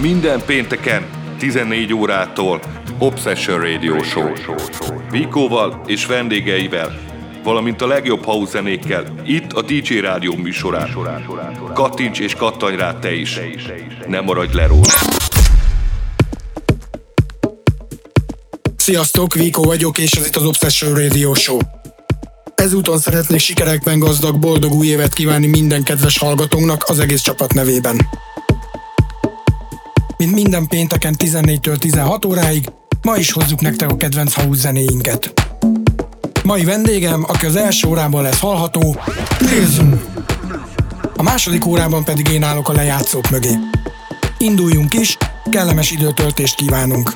Minden pénteken 14 órától Obsession Radio Show. Veecoval és vendégeivel, valamint a legjobb house zenékkel itt a Deejay Rádió műsorán. Kattints és kattanj rá te is. Ne maradj le róla. Sziasztok, Veeco vagyok, és ez itt az Obsession Radio Show. Ezúton szeretnék sikerekben gazdag, boldog új évet kívánni minden kedves hallgatónknak az egész csapat nevében. Mint minden pénteken 14-től 16 óráig, ma is hozzuk nektek a kedvenc house zenéinket. Mai vendégem, aki az első órában lesz hallható, Liozen. A második órában pedig én állok a lejátszók mögé. Induljunk is, kellemes időtöltést kívánunk!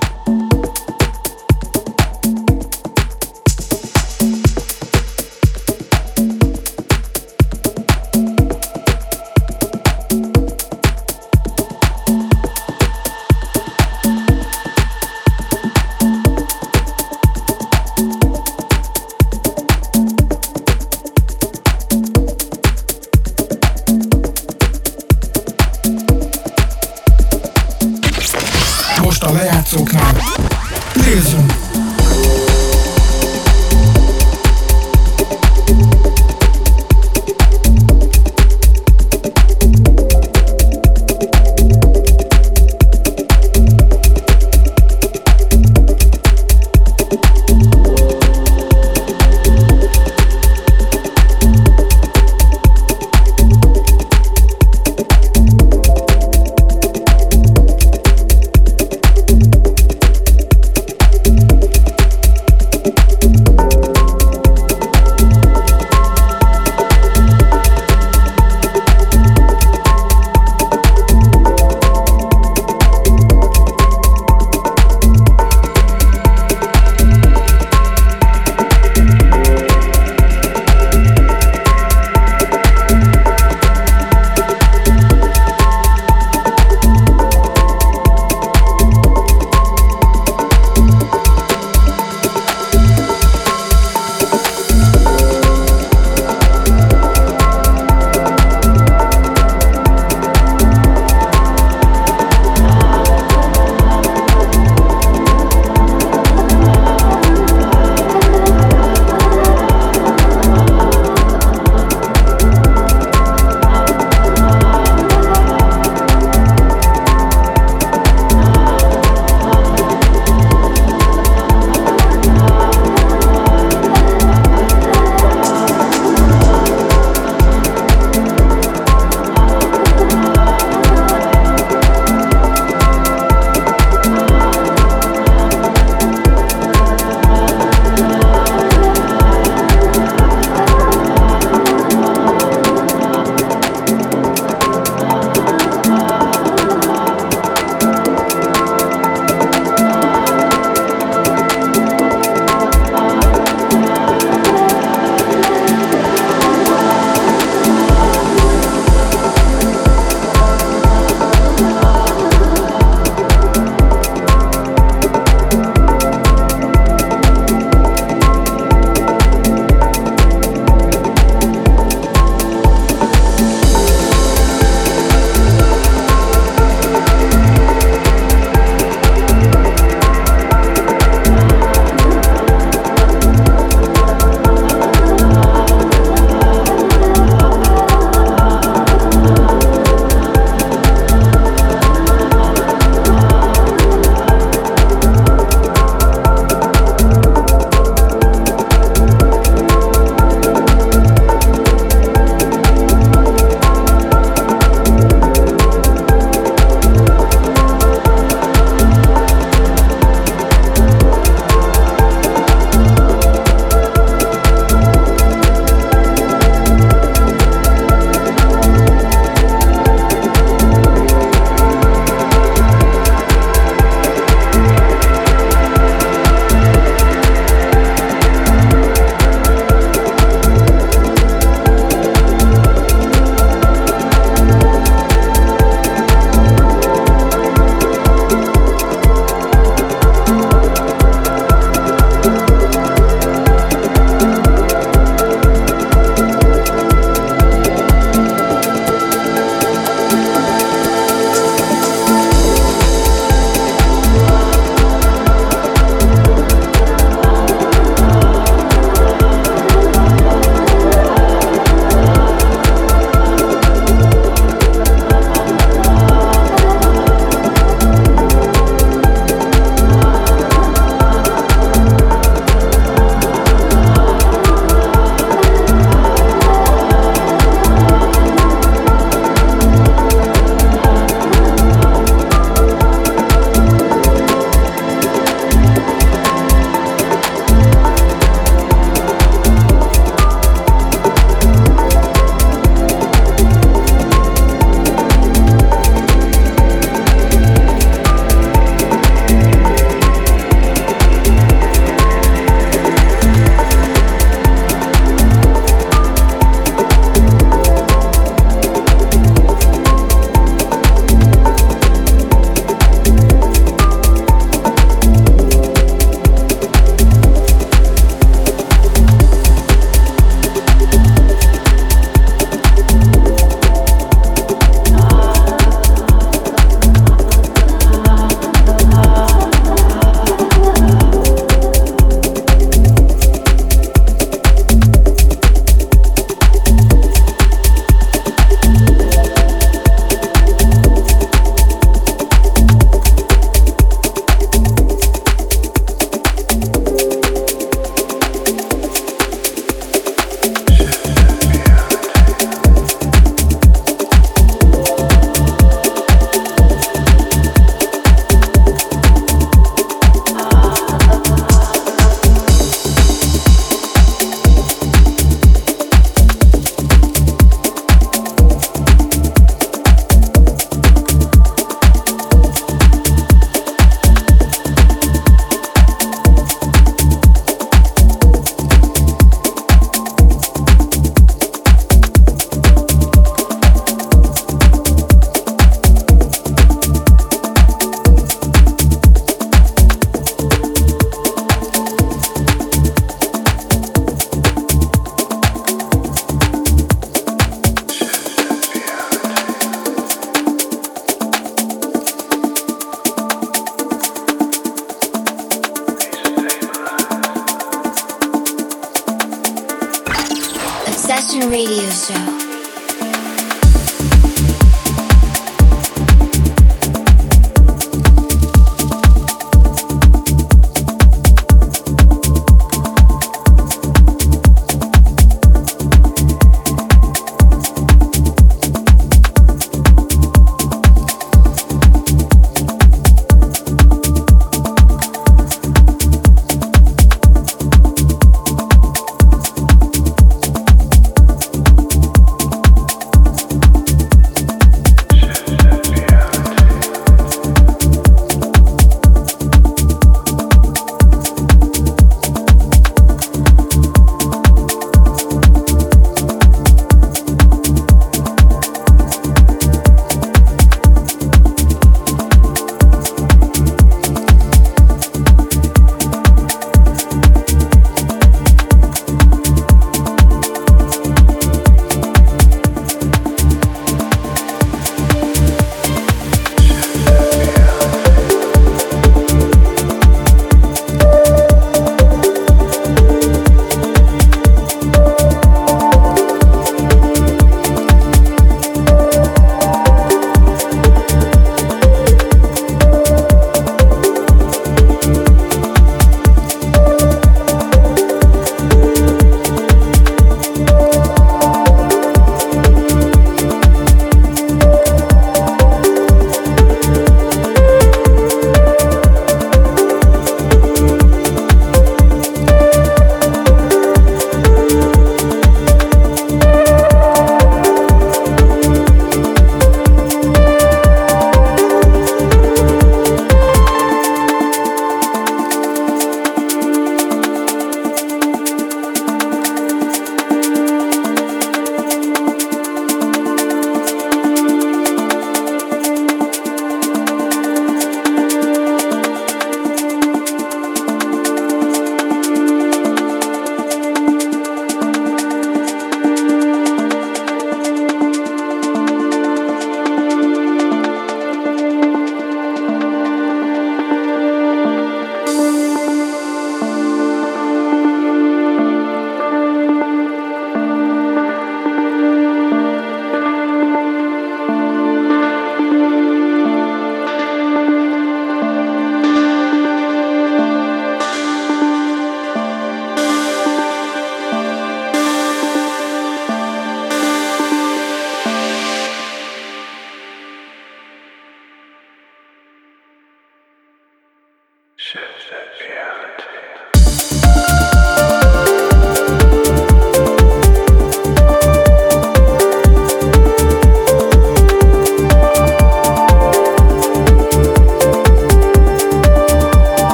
Radio Show.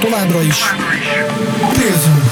továbbra is. Télzünk!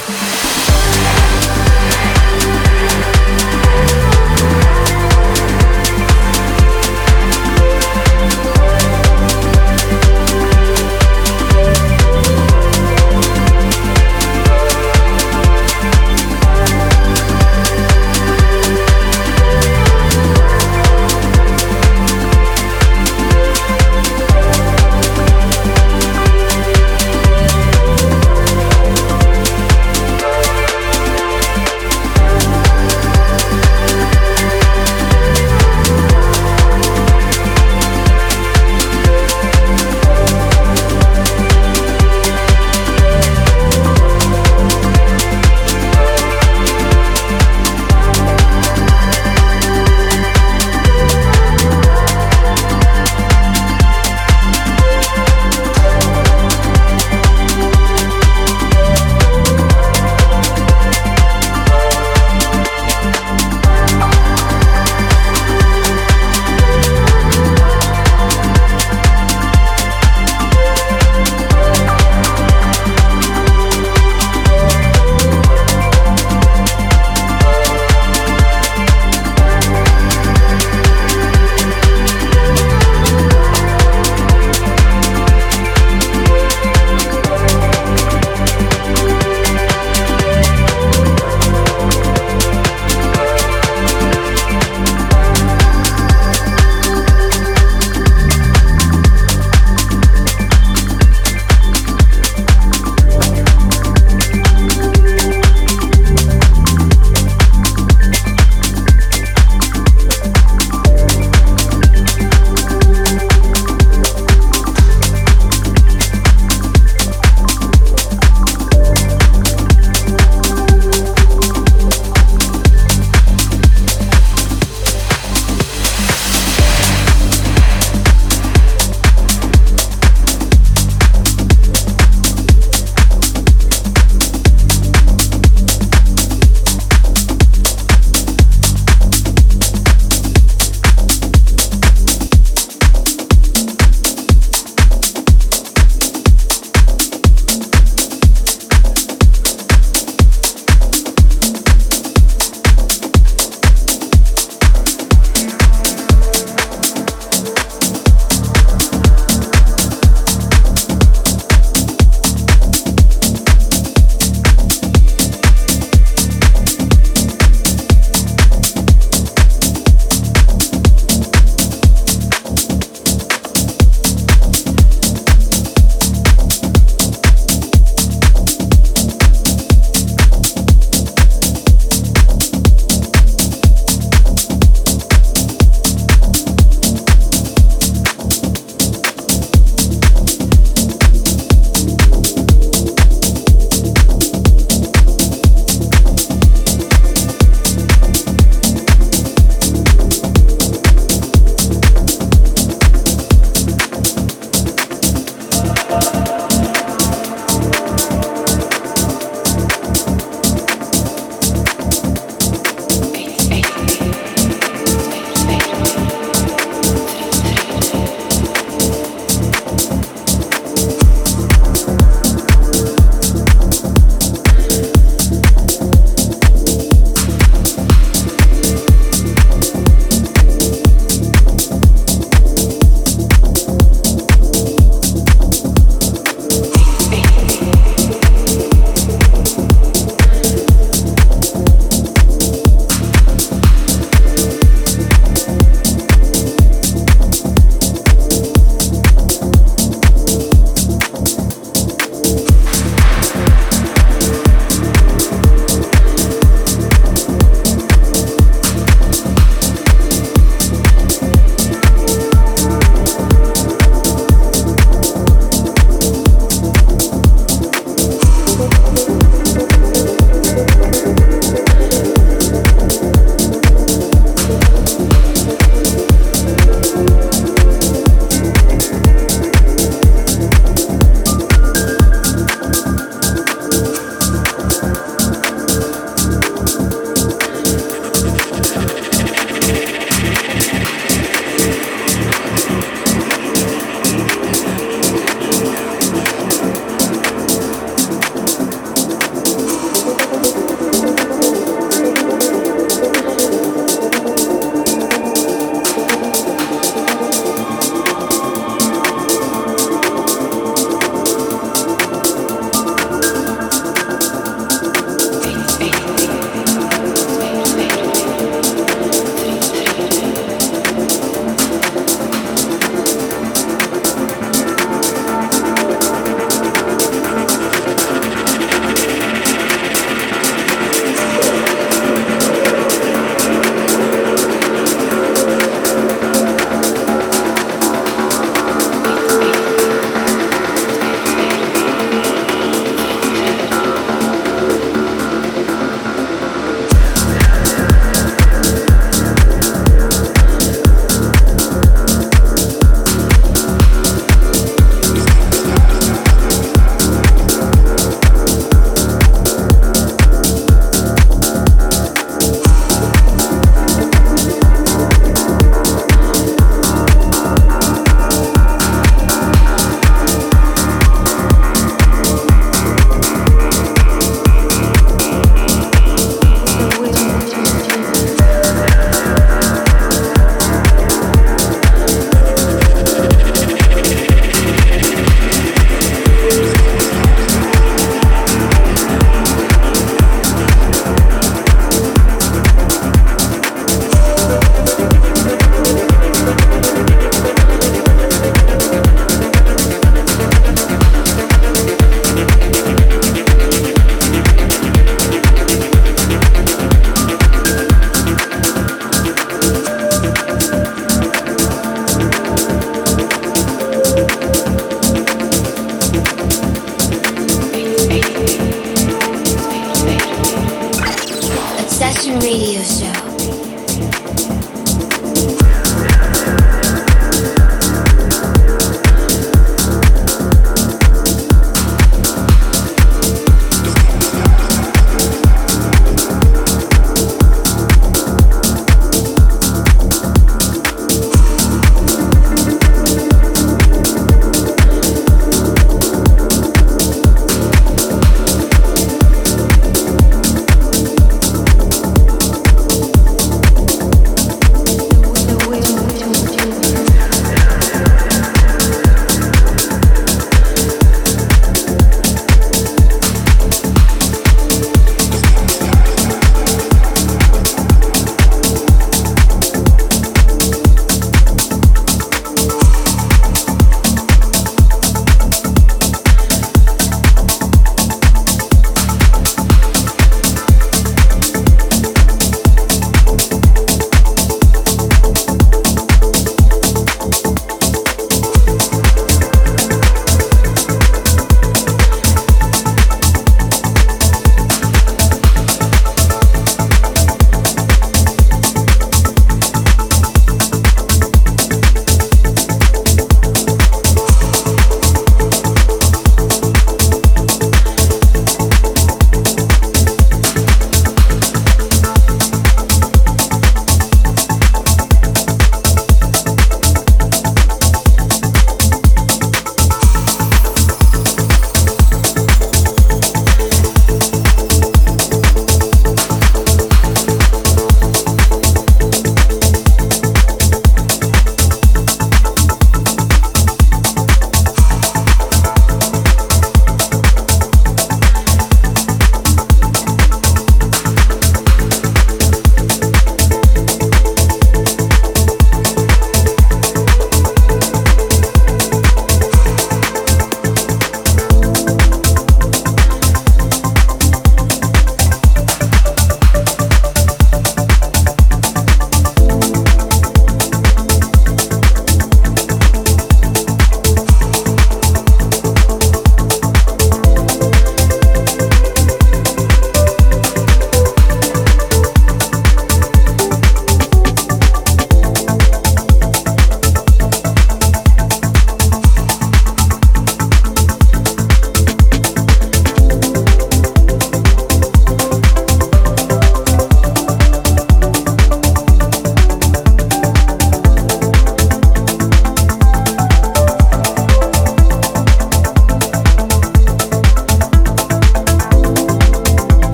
Radio Show.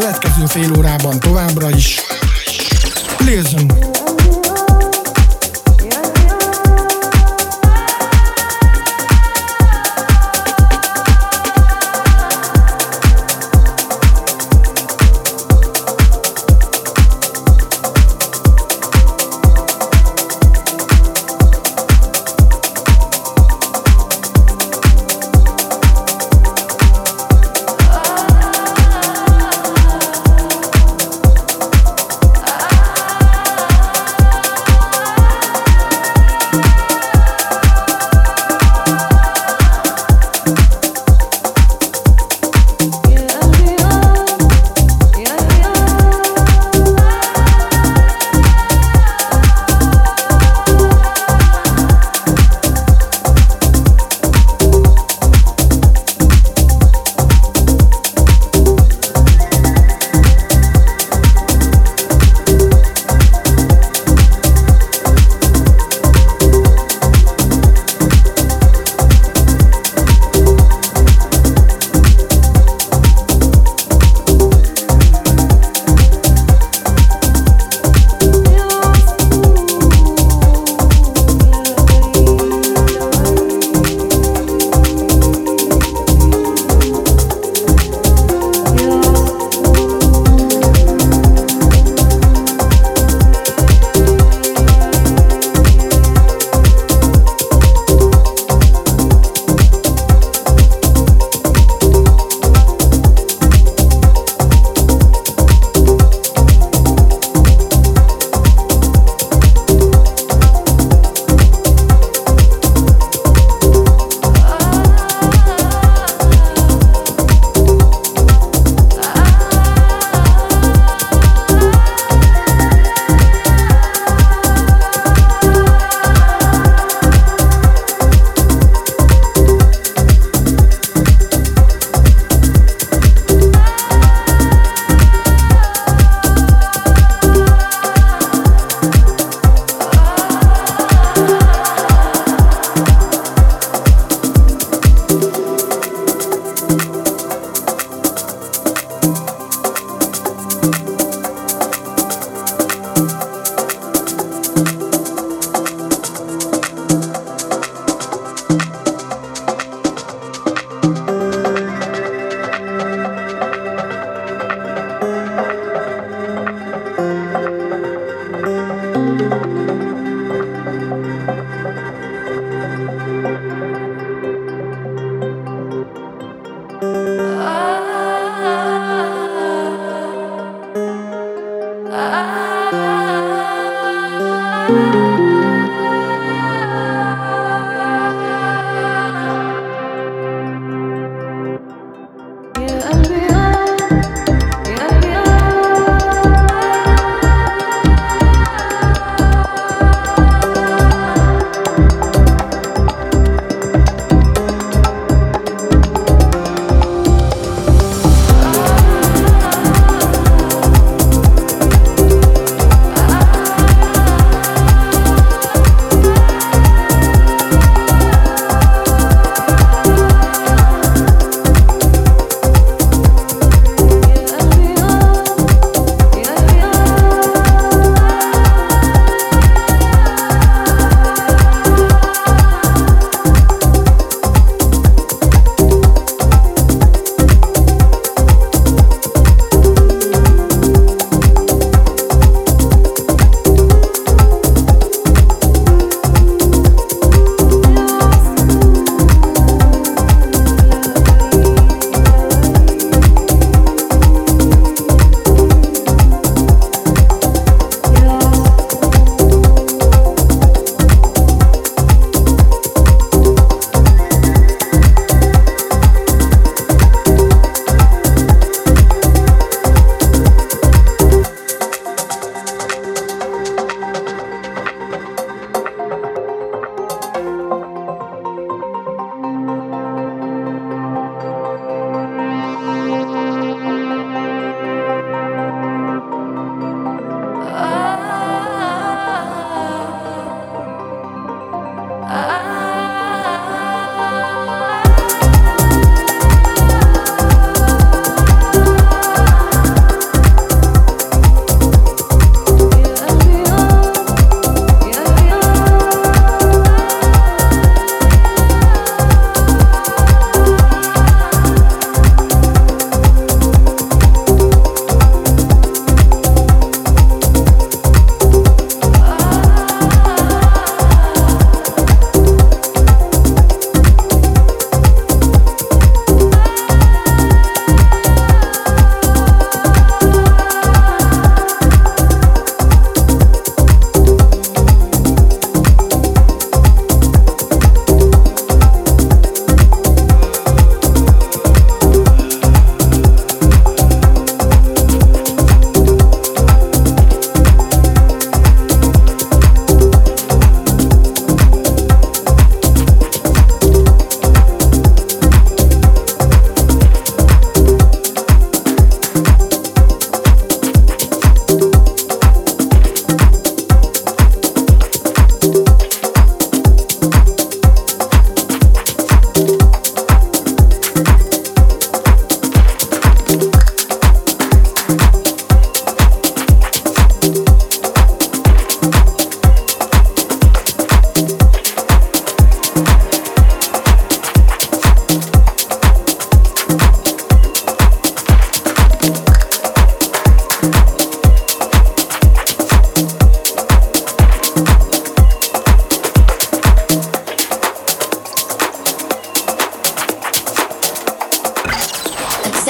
következő fél órában továbbra is Liozen.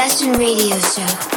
Obsession Radio Show.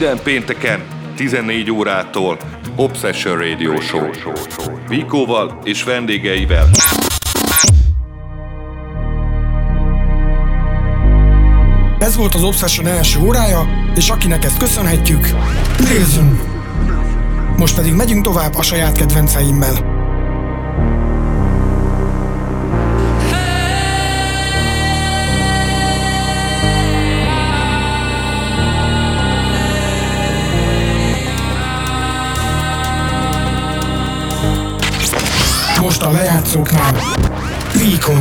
minden pénteken 14 órától Obsession Radio Show Veecoval és vendégeivel. Ez volt az Obsession első órája, és akinek ezt köszönhetjük, üdvözlünk! Most pedig megyünk tovább a saját kedvenceimmel. Most a lejátszóknál Veeco.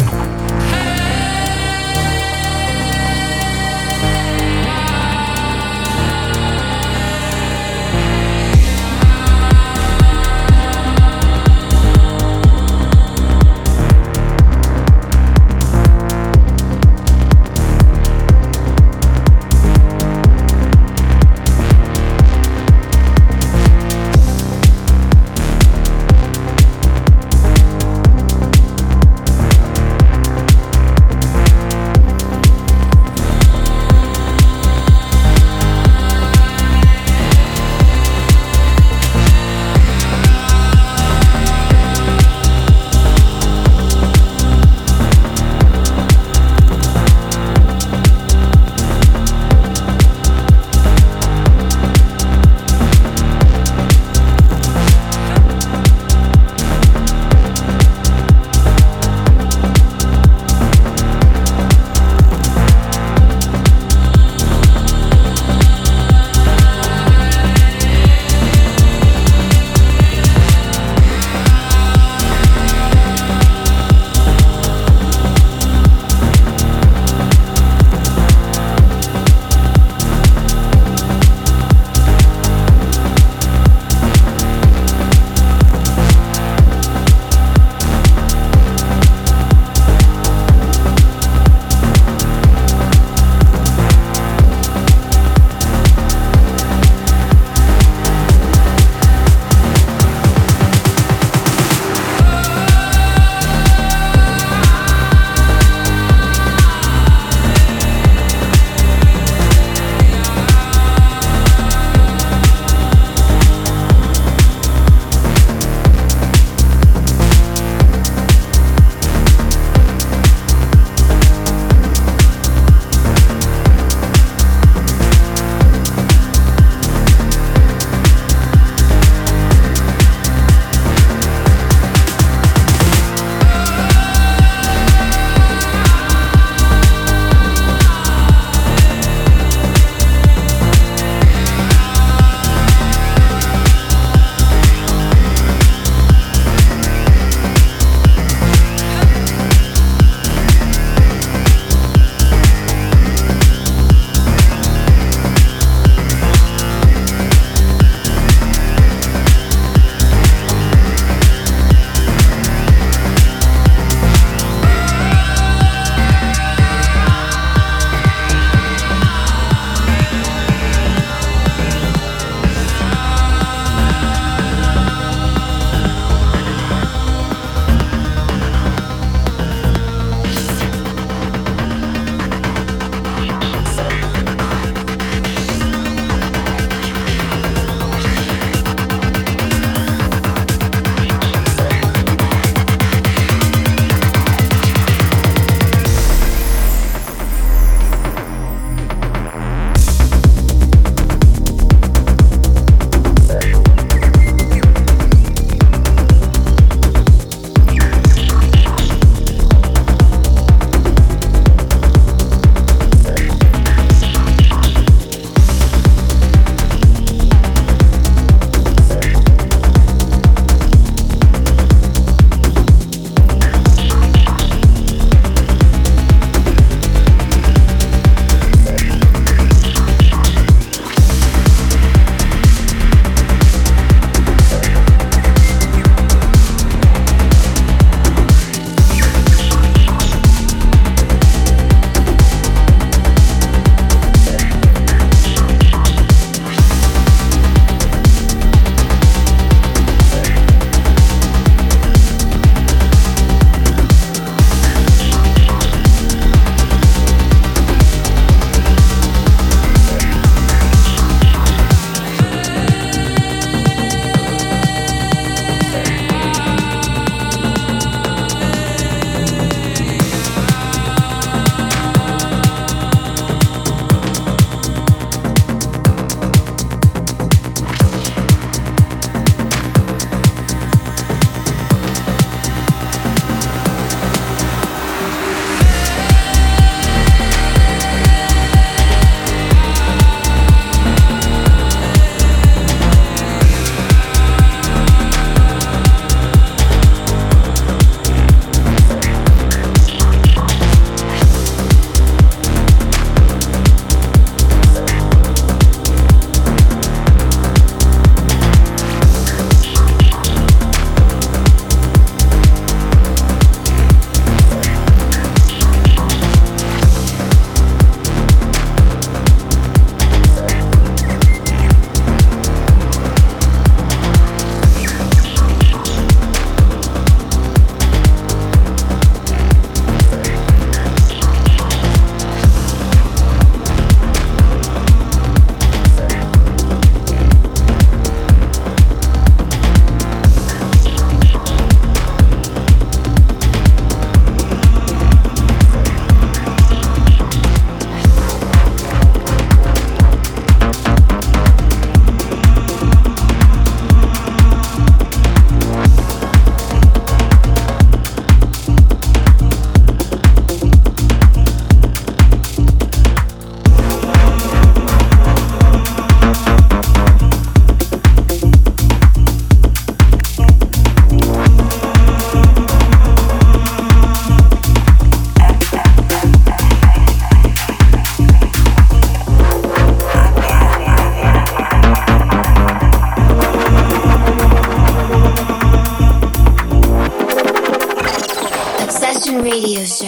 Radio Show. I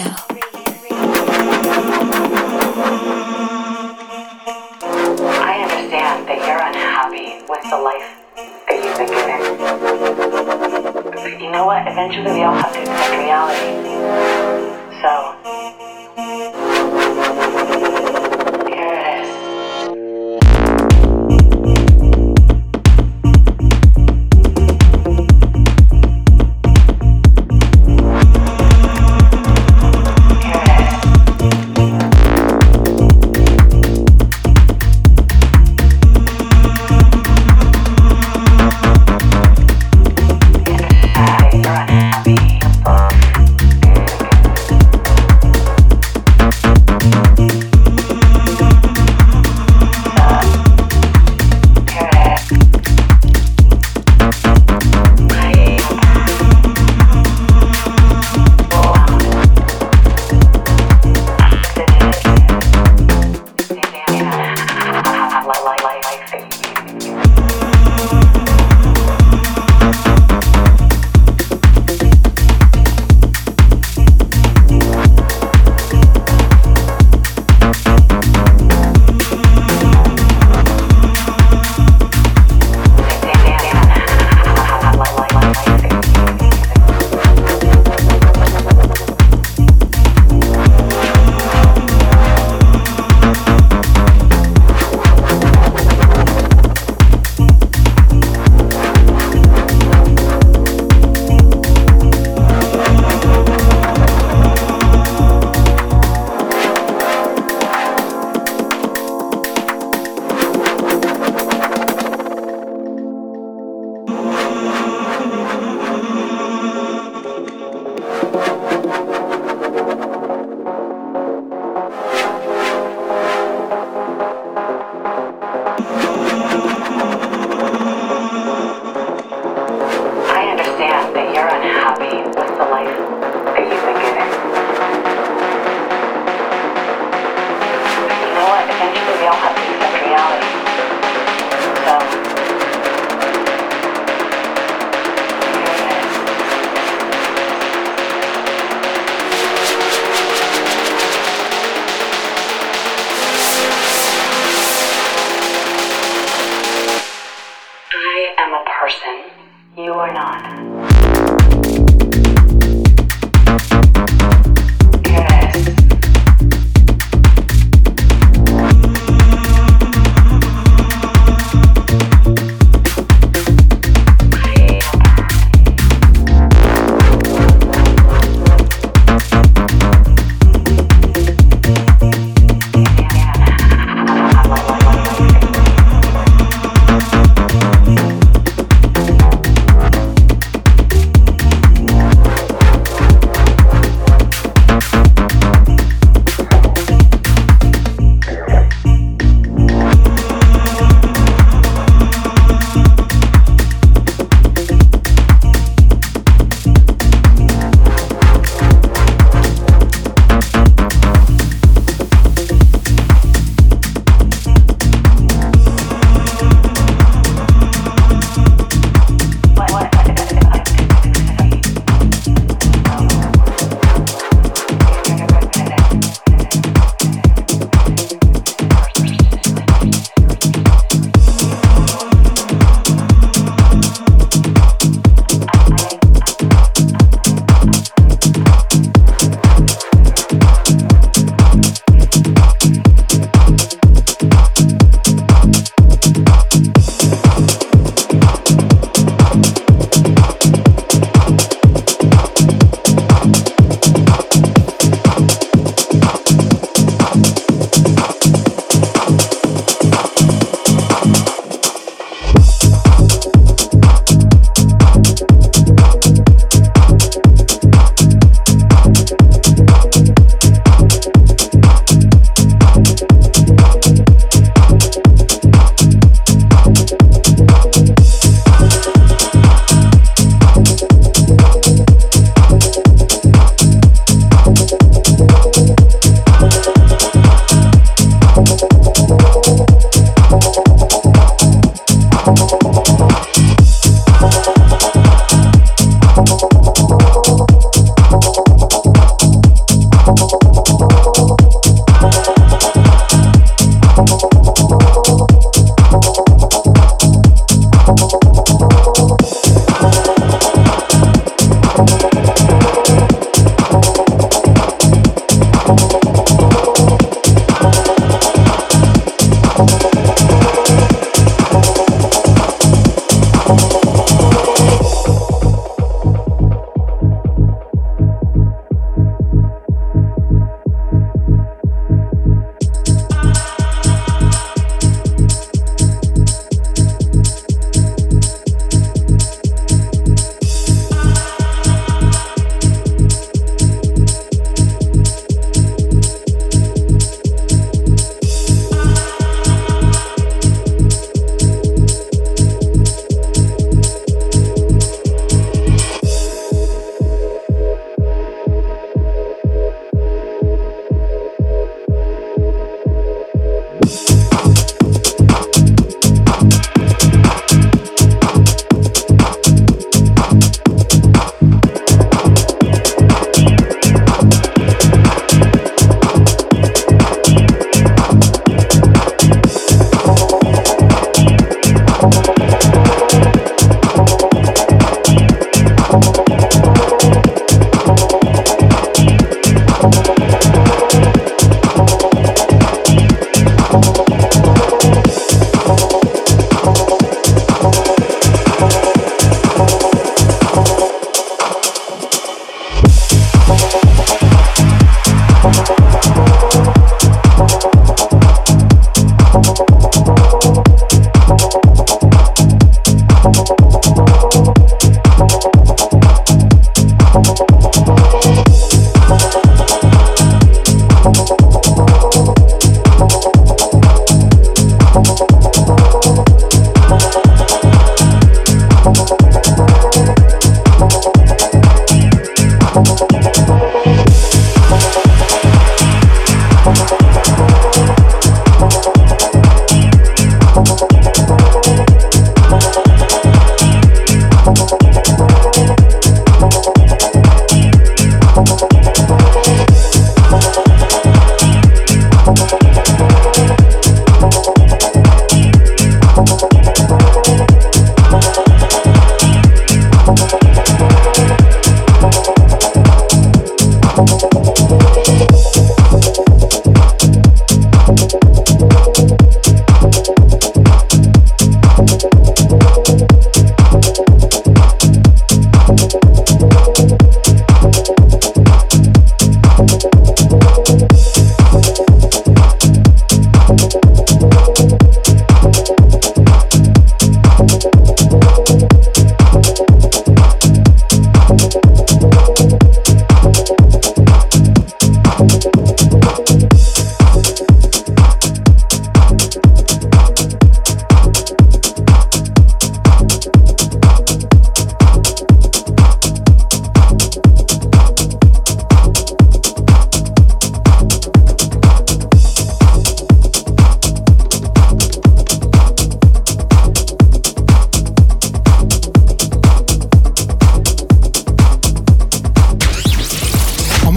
understand that you're unhappy with the life that you've been given. You know what? Eventually we all have to accept reality. So, here it is.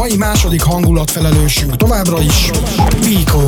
mai második hangulatfelelősünk továbbra is Veeco.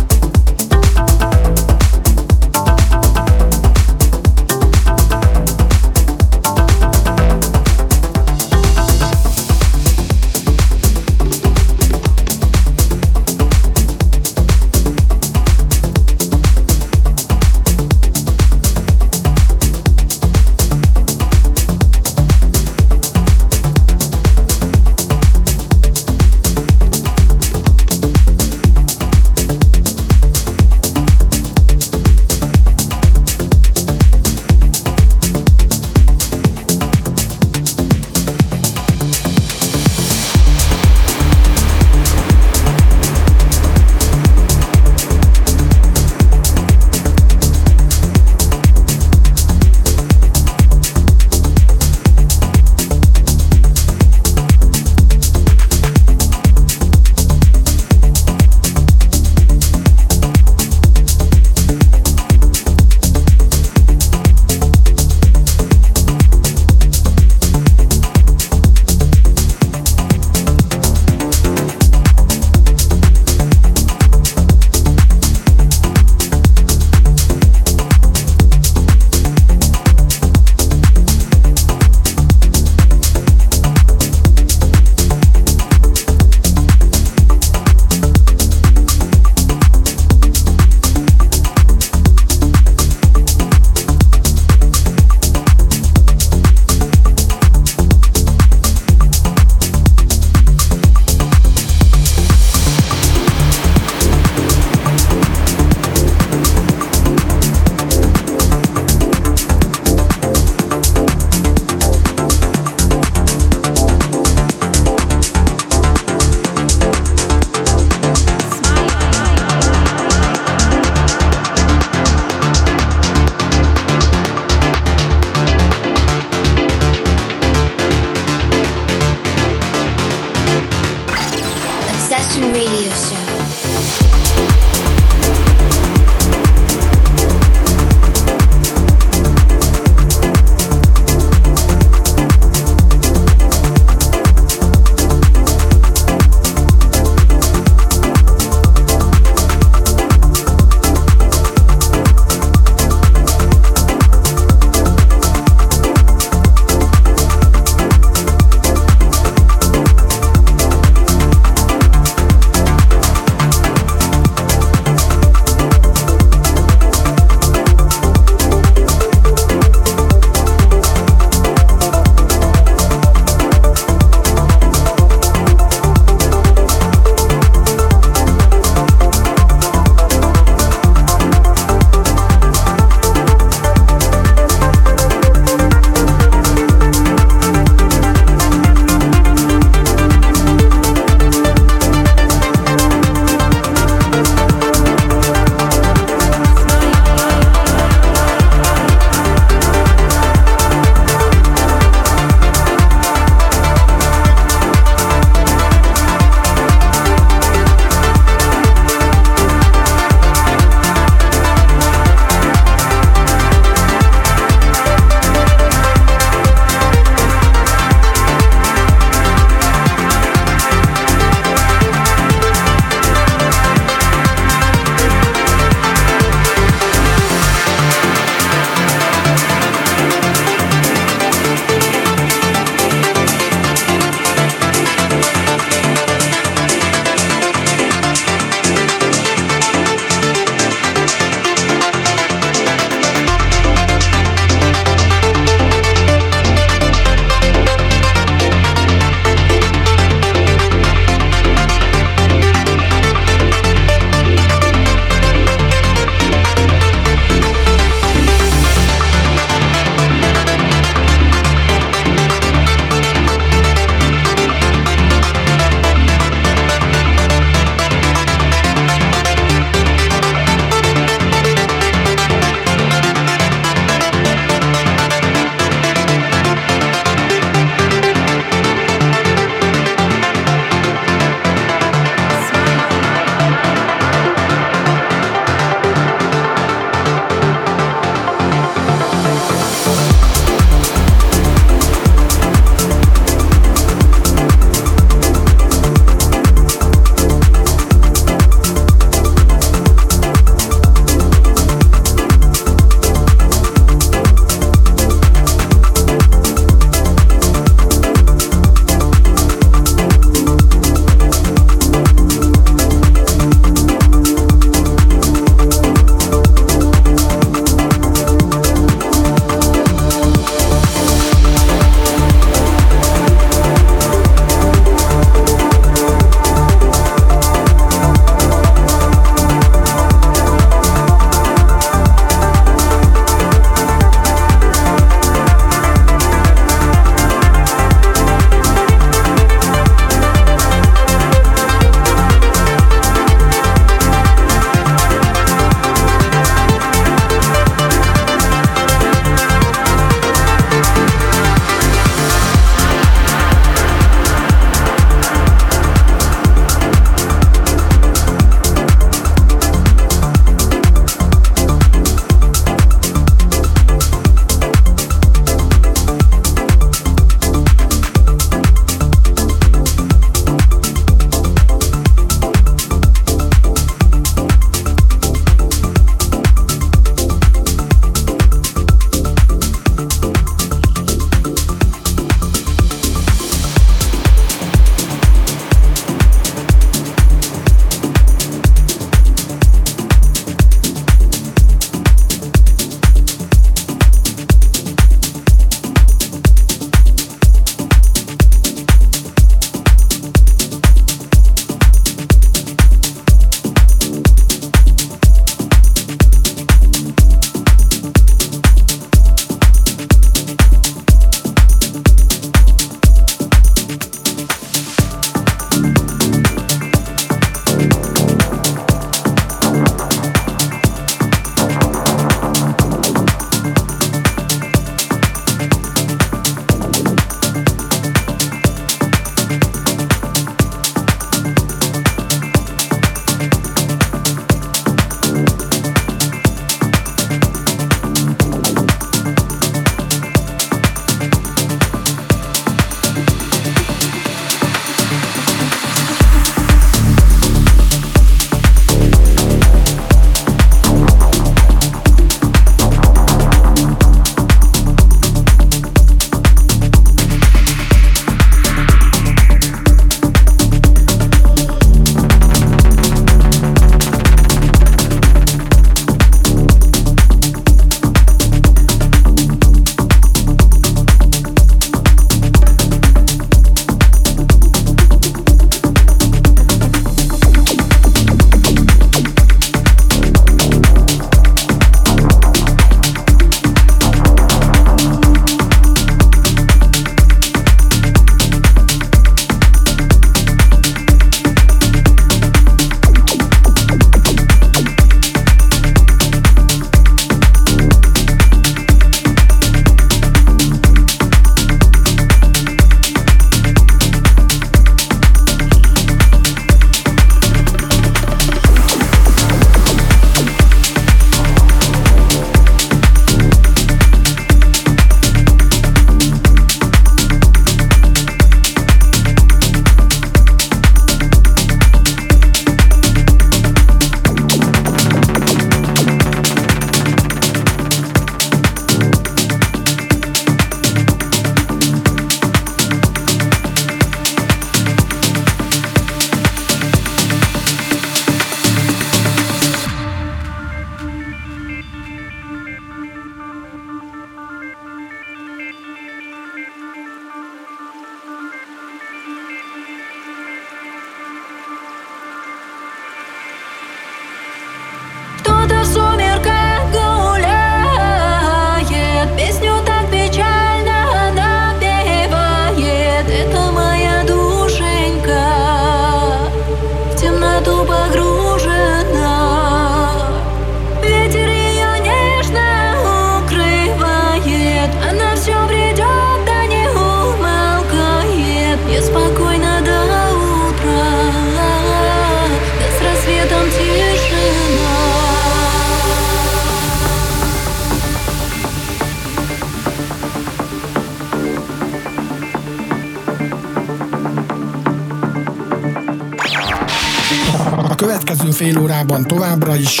fél órában továbbra is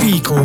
Veeco.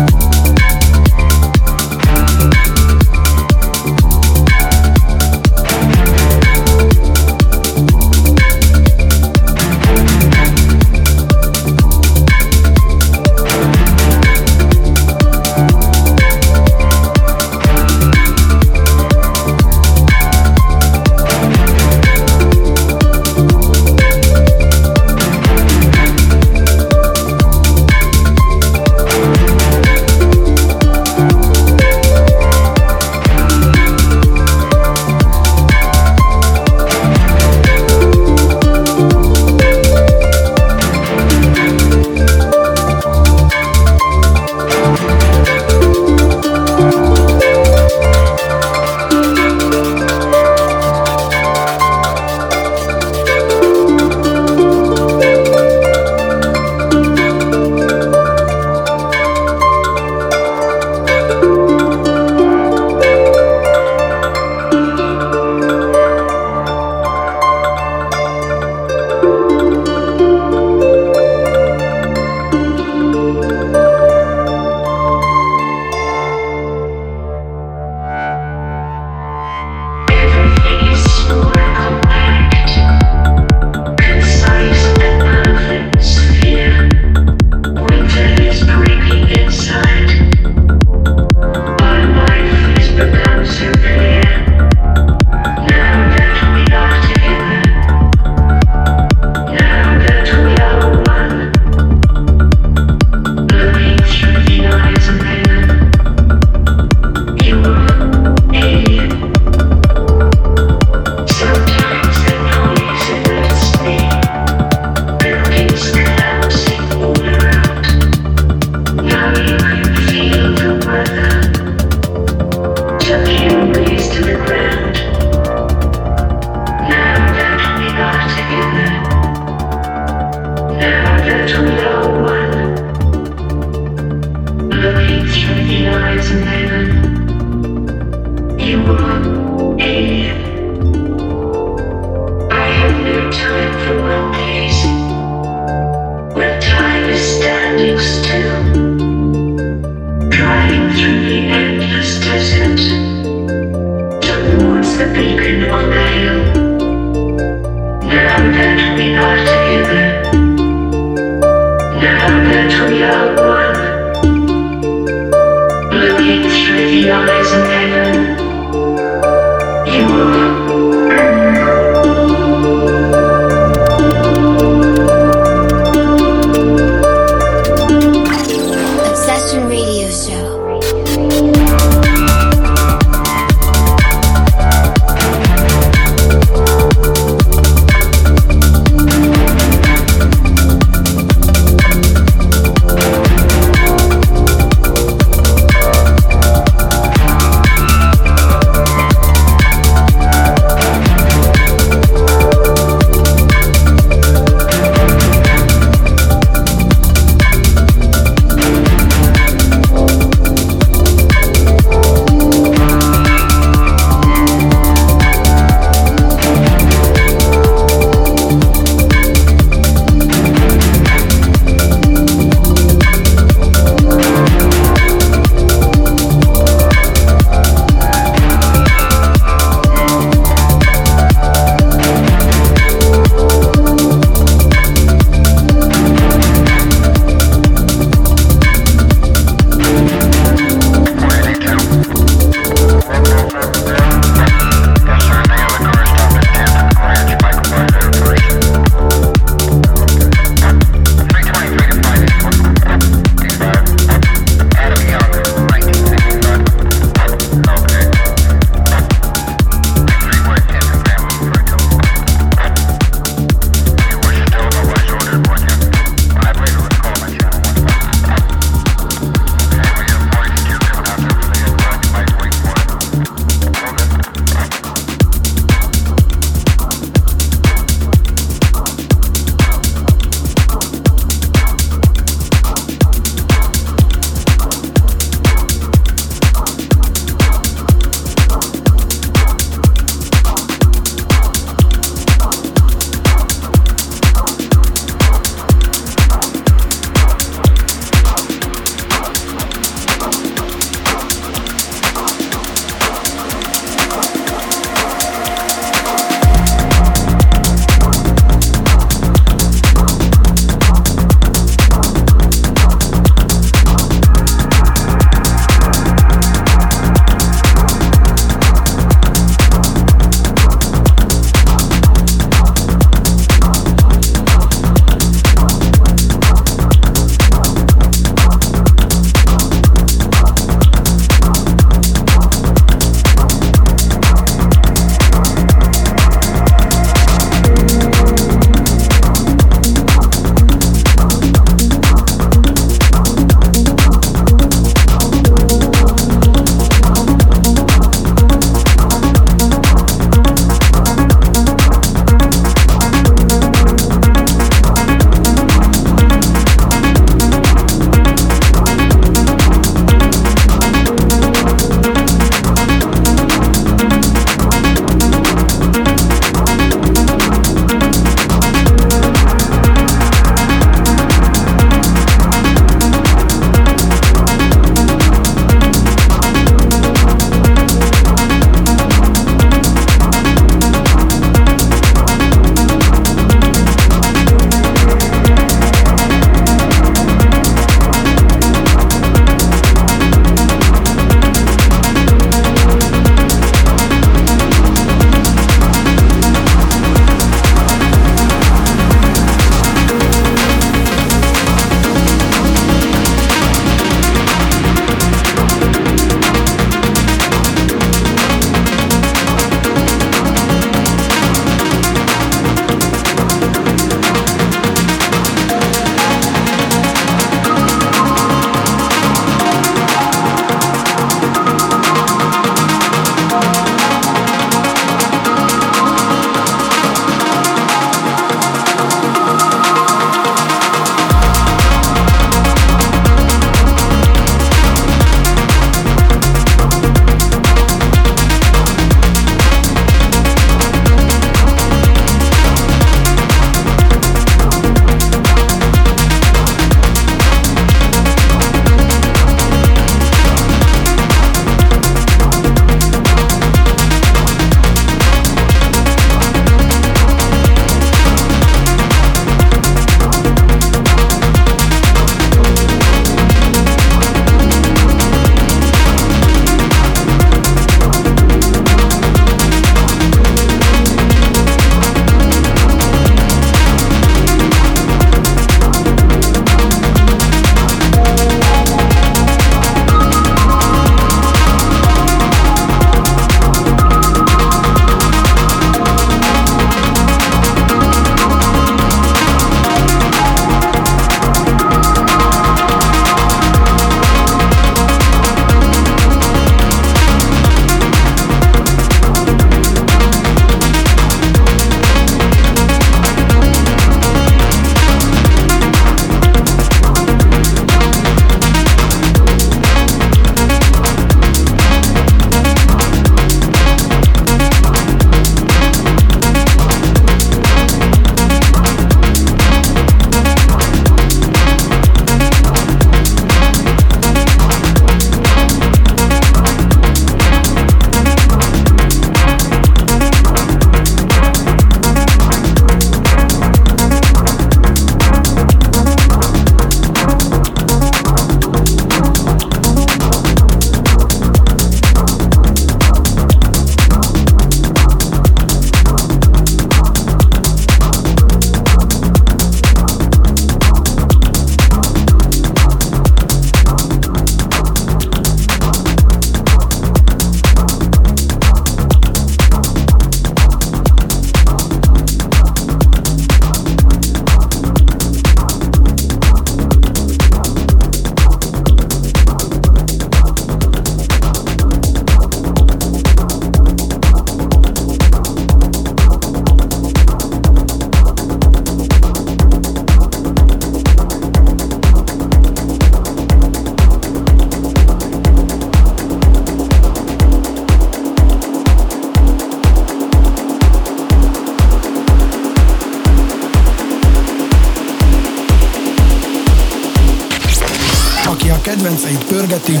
kedvenceit pörgeti.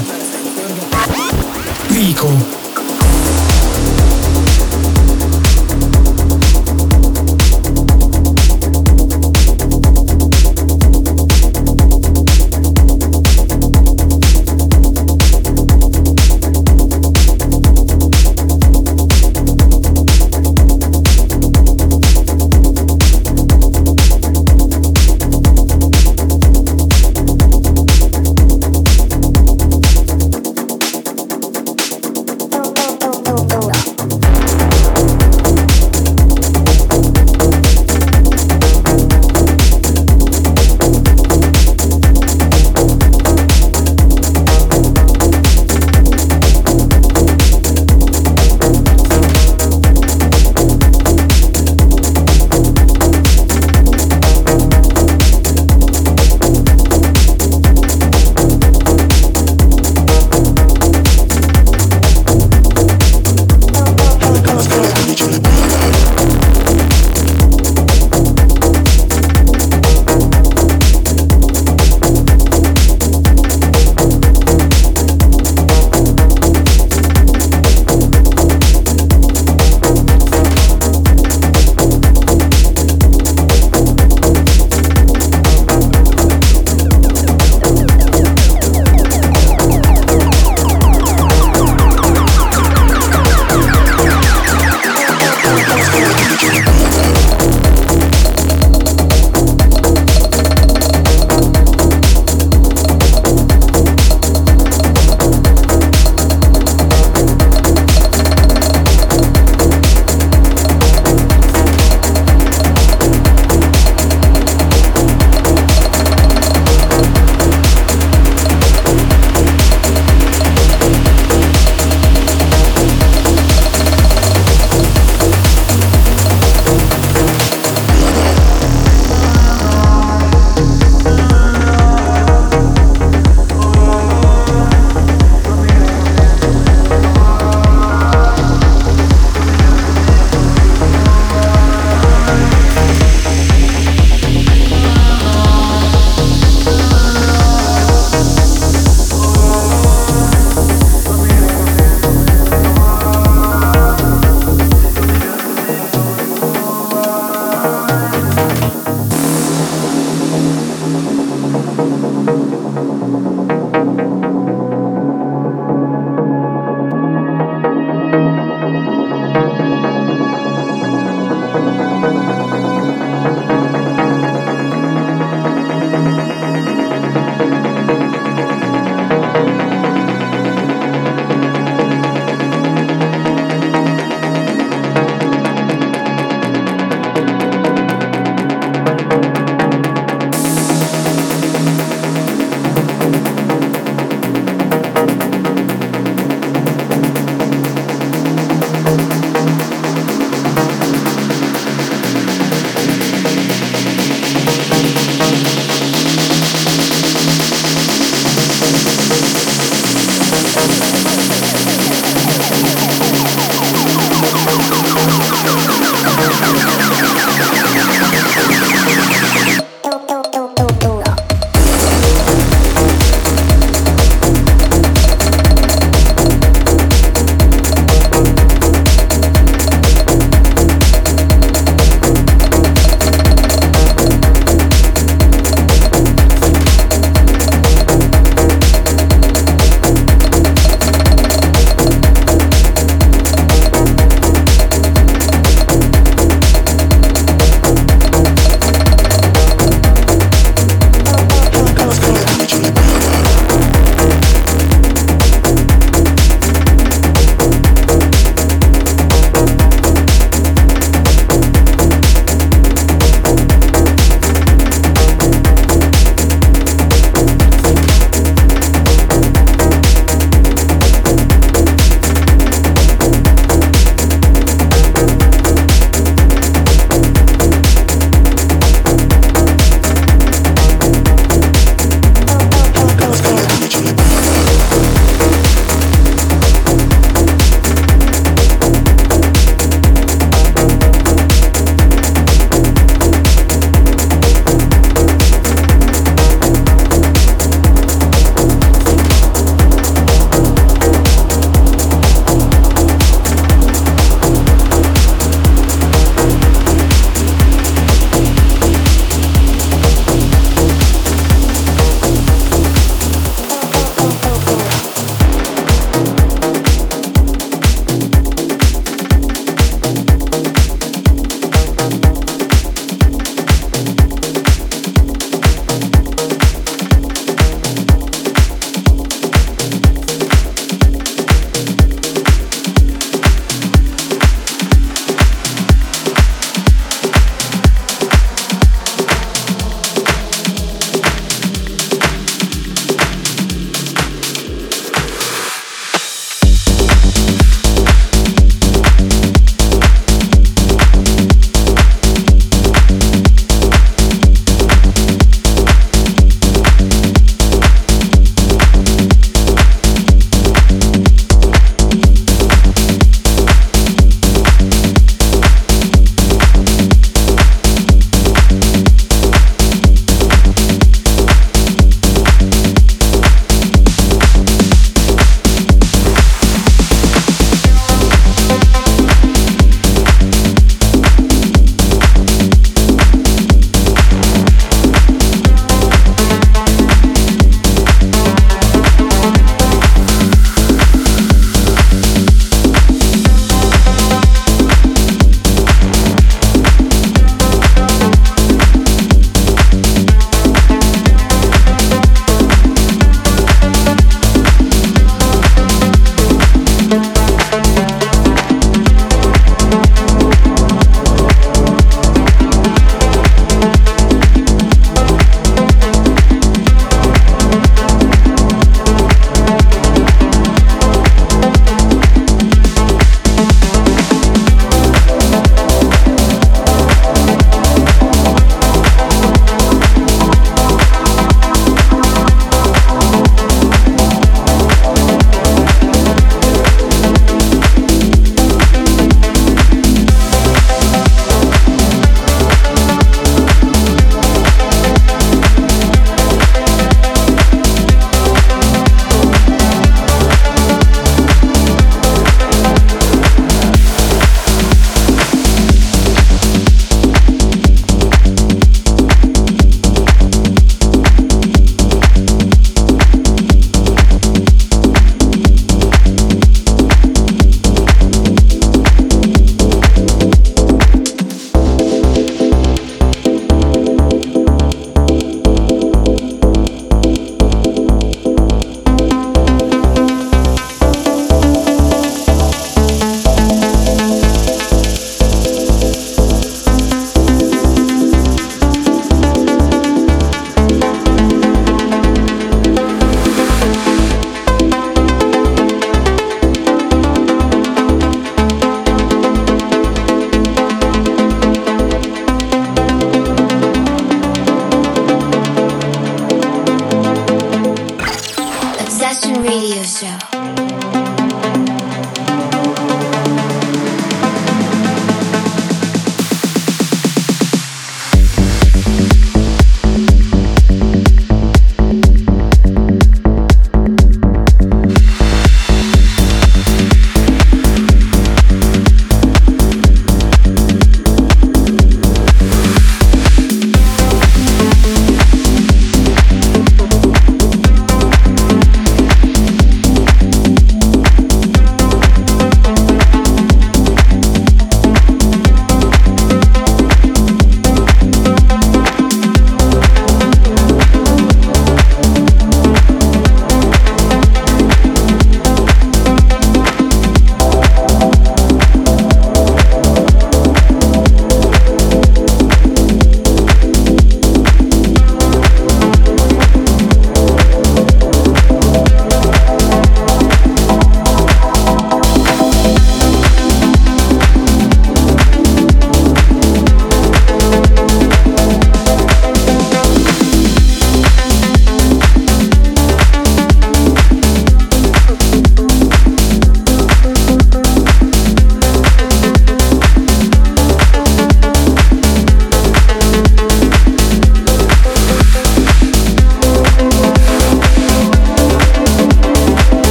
Veeco.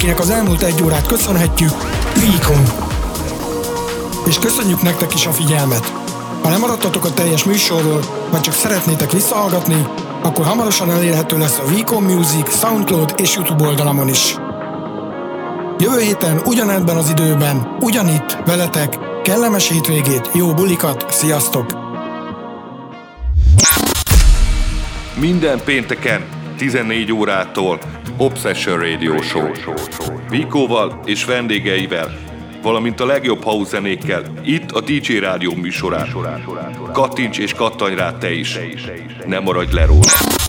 akinek az elmúlt egy órát köszönhetjük, Veeco-n. És köszönjük nektek is a figyelmet. Ha nem maradtatok a teljes műsorról, vagy csak szeretnétek visszahallgatni, akkor hamarosan elérhető lesz a Veeco Music, SoundCloud és YouTube oldalamon is. Jövő héten ugyanebben az időben, ugyanitt, veletek, kellemes hétvégét, jó bulikat, sziasztok! Minden pénteken 14 órától Obsession Radio Show. Veecoval és vendégeivel, valamint a legjobb house zenékkel, itt a Deejay Rádió műsorán. Kattints és kattanj rá te is. Ne maradj le róla.